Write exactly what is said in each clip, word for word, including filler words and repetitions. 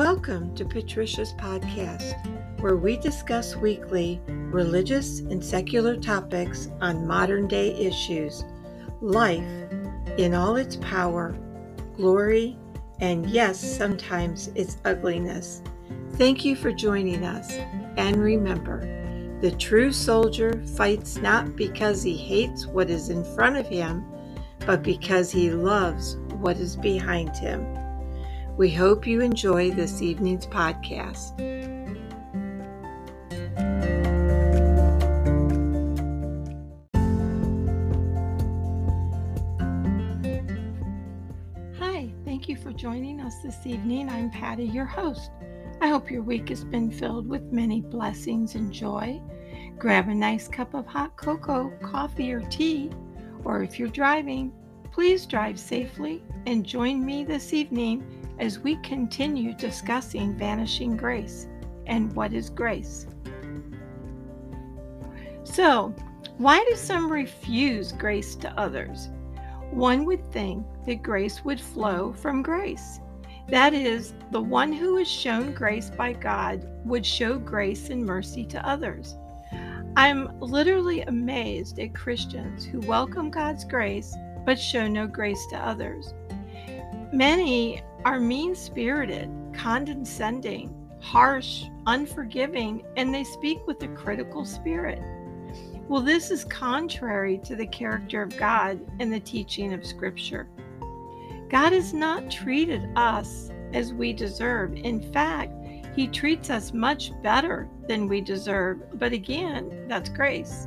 Welcome to Patricia's Podcast, where we discuss weekly religious and secular topics on modern-day issues, life in all its power, glory, and yes, sometimes its ugliness. Thank you for joining us, and remember, the true soldier fights not because he hates what is in front of him, but because he loves what is behind him. We hope you enjoy this evening's podcast. Hi, thank you for joining us this evening. I'm Patty, your host. I hope your week has been filled with many blessings and joy. Grab a nice cup of hot cocoa, coffee, or tea, or if you're driving, please drive safely and join me this evening as we continue discussing vanishing grace and what is grace. So, why do some refuse grace to others? One would think that grace would flow from grace. That is, the one who is shown grace by God would show grace and mercy to others. I'm literally amazed at Christians who welcome God's grace but show no grace to others. Many are mean-spirited, condescending, harsh, unforgiving, and they speak with a critical spirit. Well, this is contrary to the character of God and the teaching of Scripture. God has not treated us as we deserve. In fact, He treats us much better than we deserve. But again, that's grace.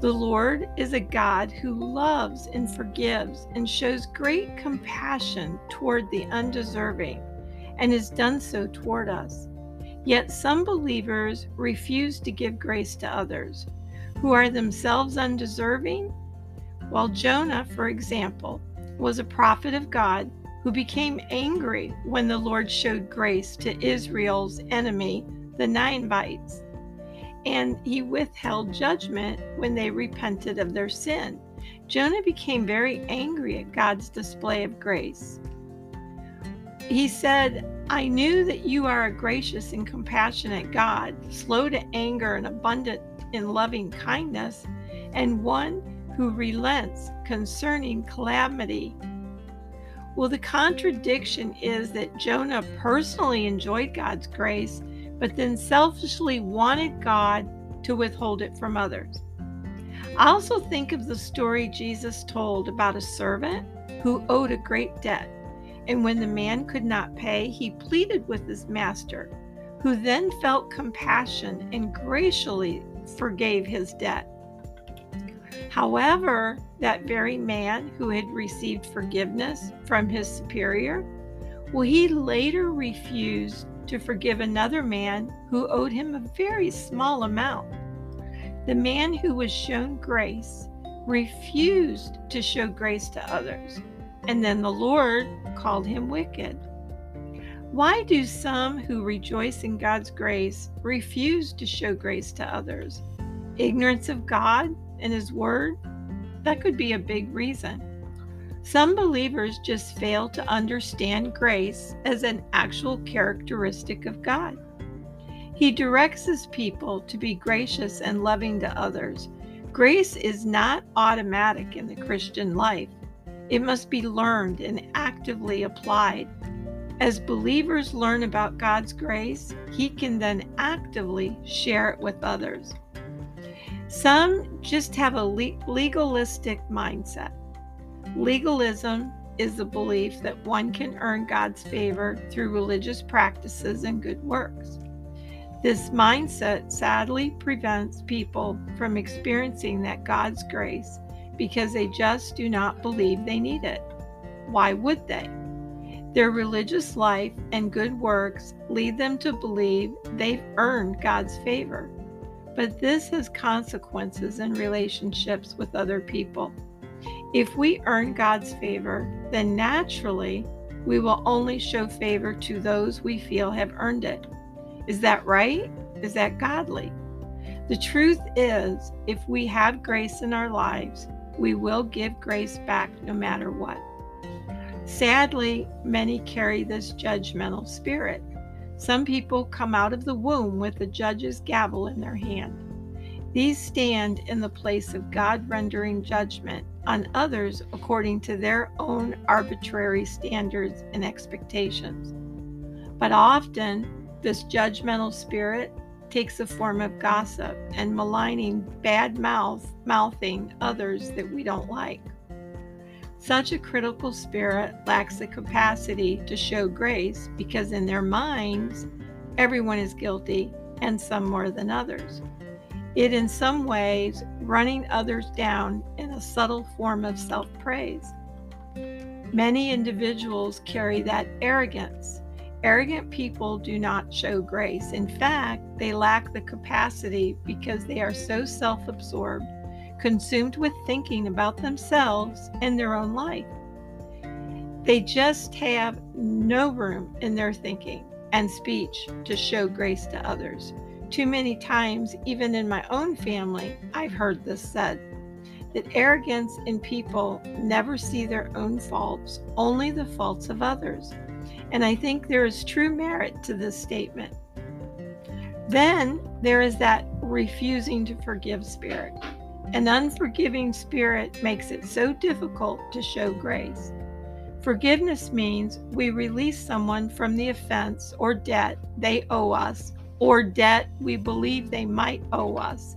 The Lord is a God who loves and forgives and shows great compassion toward the undeserving and has done so toward us. Yet some believers refuse to give grace to others who are themselves undeserving. While Jonah, for example, was a prophet of God who became angry when the Lord showed grace to Israel's enemy, the Ninevites. And he withheld judgment when they repented of their sin. Jonah became very angry at God's display of grace. He said, "I knew that you are a gracious and compassionate God, slow to anger and abundant in loving kindness, and one who relents concerning calamity." Well, the contradiction is that Jonah personally enjoyed God's grace, but then selfishly wanted God to withhold it from others. I also think of the story Jesus told about a servant who owed a great debt, and when the man could not pay, he pleaded with his master, who then felt compassion and graciously forgave his debt. However, that very man who had received forgiveness from his superior, well, he later refused to forgive another man who owed him a very small amount. The man who was shown grace refused to show grace to others, and then the Lord called him wicked. Why do some who rejoice in God's grace refuse to show grace to others? Ignorance of God and His Word? That could be a big reason. Some believers just fail to understand grace as an actual characteristic of God. He directs His people to be gracious and loving to others. Grace is not automatic in the Christian life. It must be learned and actively applied. As believers learn about God's grace, He can then actively share it with others. Some just have a legalistic mindset. Legalism is the belief that one can earn God's favor through religious practices and good works. This mindset sadly prevents people from experiencing that God's grace because they just do not believe they need it. Why would they? Their religious life and good works lead them to believe they've earned God's favor. But this has consequences in relationships with other people. If we earn God's favor, then naturally we will only show favor to those we feel have earned it. Is that right? Is that godly? The truth is, if we have grace in our lives, we will give grace back no matter what. Sadly, many carry this judgmental spirit. Some people come out of the womb with the judge's gavel in their hand. These stand in the place of God rendering judgment on others according to their own arbitrary standards and expectations. But often, this judgmental spirit takes the form of gossip and maligning, bad mouth, mouthing others that we don't like. Such a critical spirit lacks the capacity to show grace because in their minds, everyone is guilty and some more than others. It in some ways running others down in a subtle form of self-praise. Many individuals carry that arrogance. Arrogant people do not show grace. In fact, they lack the capacity because they are so self-absorbed, consumed with thinking about themselves and their own life. They just have no room in their thinking and speech to show grace to others. Too many times, even in my own family, I've heard this said, that arrogance in people never see their own faults, only the faults of others. And I think there is true merit to this statement. Then there is that refusing to forgive spirit. An unforgiving spirit makes it so difficult to show grace. Forgiveness means we release someone from the offense or debt they owe us, or debt we believe they might owe us.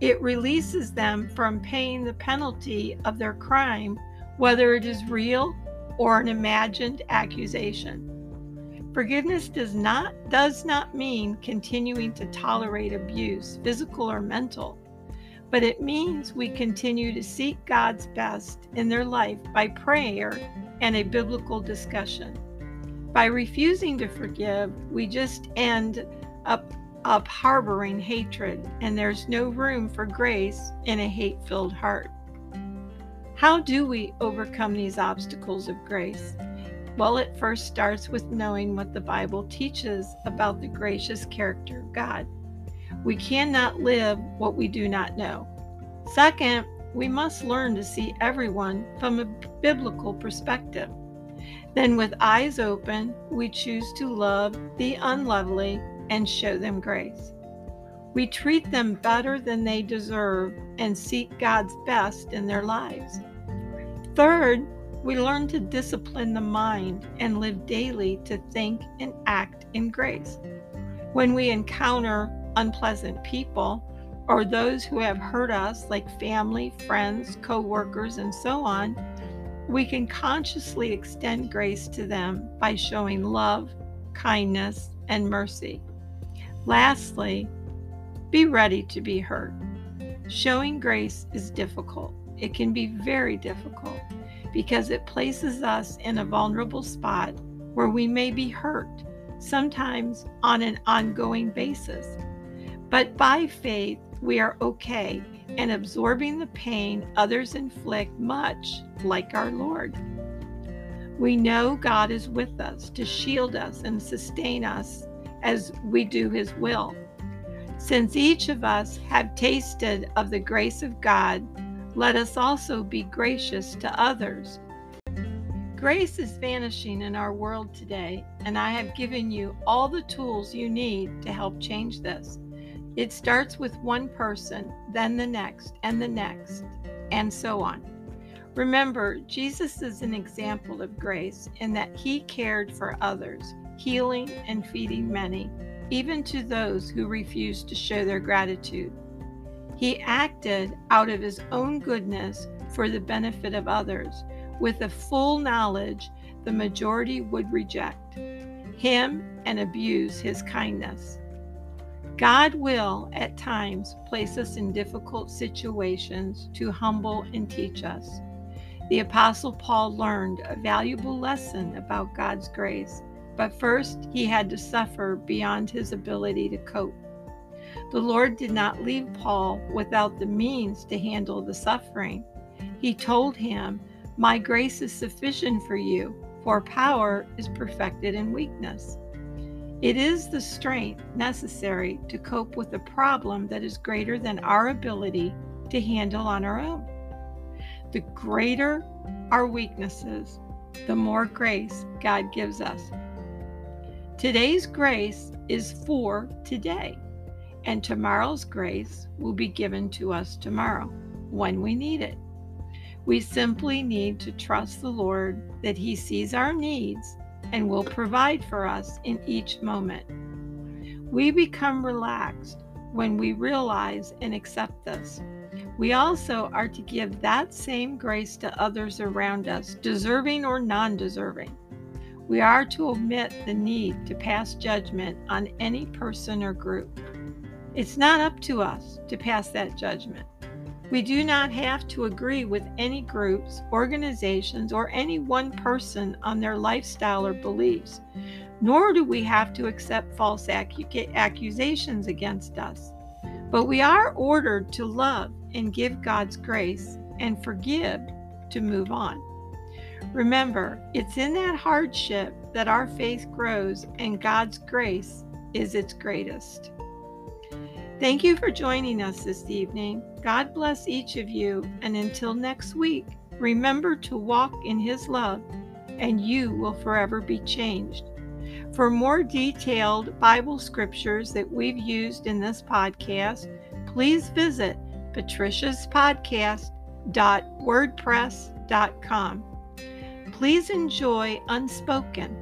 It releases them from paying the penalty of their crime, whether it is real or an imagined accusation. Forgiveness does not, does not mean continuing to tolerate abuse, physical or mental. But it means we continue to seek God's best in their life by prayer and a biblical discussion. By refusing to forgive, we just end up, up harboring hatred, and there's no room for grace in a hate-filled heart. How do we overcome these obstacles of grace? Well, it first starts with knowing what the Bible teaches about the gracious character of God. We cannot live what we do not know. Second, we must learn to see everyone from a biblical perspective. Then with eyes open, we choose to love the unlovely and show them grace. We treat them better than they deserve and seek God's best in their lives. Third, we learn to discipline the mind and live daily to think and act in grace. When we encounter unpleasant people, or those who have hurt us, like family, friends, co-workers, and so on, we can consciously extend grace to them by showing love, kindness, and mercy. Lastly, be ready to be hurt. Showing grace is difficult. It can be very difficult because it places us in a vulnerable spot where we may be hurt, sometimes on an ongoing basis. But by faith, we are okay, and absorbing the pain others inflict, much like our Lord. We know God is with us to shield us and sustain us as we do His will. Since each of us have tasted of the grace of God, let us also be gracious to others. Grace is vanishing in our world today, and I have given you all the tools you need to help change this. It starts with one person, then the next, and the next, and so on. Remember, Jesus is an example of grace in that He cared for others, healing and feeding many, even to those who refused to show their gratitude. He acted out of His own goodness for the benefit of others, with a full knowledge the majority would reject Him and abuse His kindness. God will, at times, place us in difficult situations to humble and teach us. The Apostle Paul learned a valuable lesson about God's grace, but first he had to suffer beyond his ability to cope. The Lord did not leave Paul without the means to handle the suffering. He told him, "My grace is sufficient for you, for power is perfected in weakness." It is the strength necessary to cope with a problem that is greater than our ability to handle on our own. The greater our weaknesses, the more grace God gives us. Today's grace is for today, and tomorrow's grace will be given to us tomorrow when we need it. We simply need to trust the Lord that He sees our needs and will provide for us in each moment. We become relaxed when we realize and accept this. We also are to give that same grace to others around us, deserving or non-deserving. We are to omit the need to pass judgment on any person or group. It's not up to us to pass that judgment. We do not have to agree with any groups, organizations, or any one person on their lifestyle or beliefs, nor do we have to accept false accu- accusations against us. But we are ordered to love and give God's grace and forgive to move on. Remember, it's in that hardship that our faith grows and God's grace is its greatest. Thank you for joining us this evening. God bless each of you, and until next week, remember to walk in His love, and you will forever be changed. For more detailed Bible scriptures that we've used in this podcast, please visit patricia's podcast dot wordpress dot com. Please enjoy Unspoken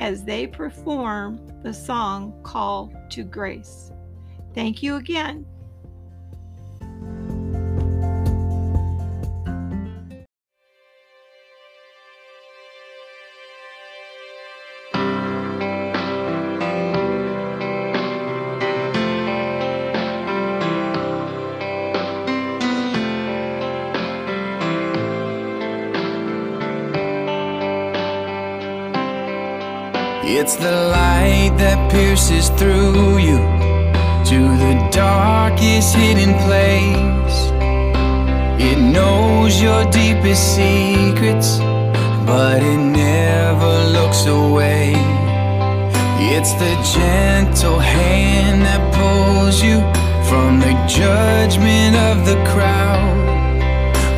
as they perform the song Call to Grace. Thank you again. It's the light that pierces through you to the darkest hidden place. It knows your deepest secrets, but it never looks away. It's the gentle hand that pulls you from the judgment of the crowd.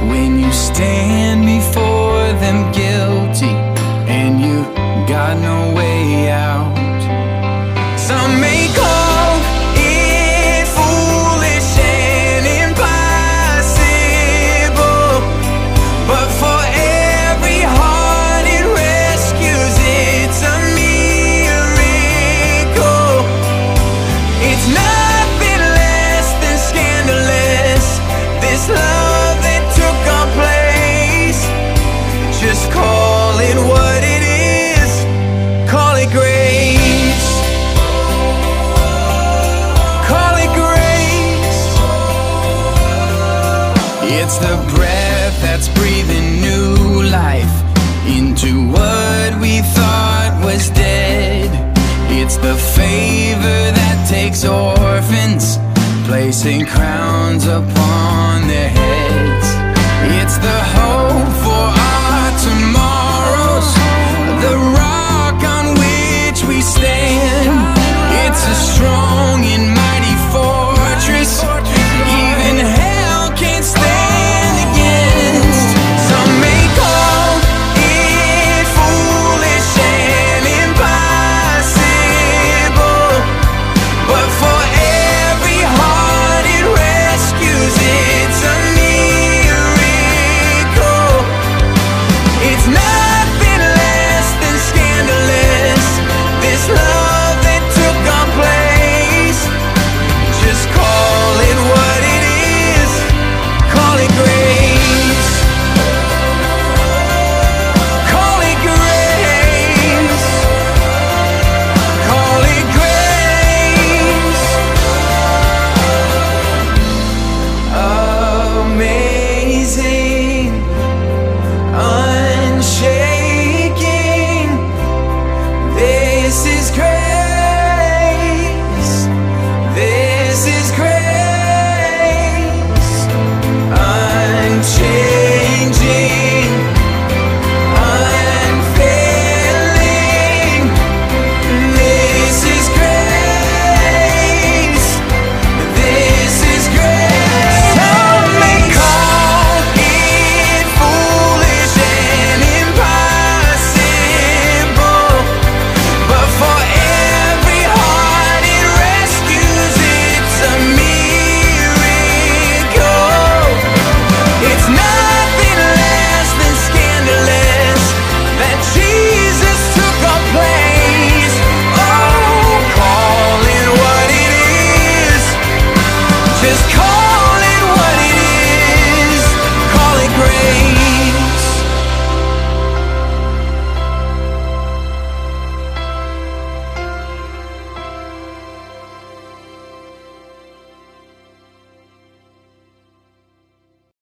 When you stand before them guilty and you got no way out. Some may call it foolish and impossible, but for every heart it rescues, it's a miracle. It's nothing less than scandalous, this love that took our place. Just call it what it is. It's the breath that's breathing new life into what we thought was dead. It's the favor that takes orphans, placing crowns upon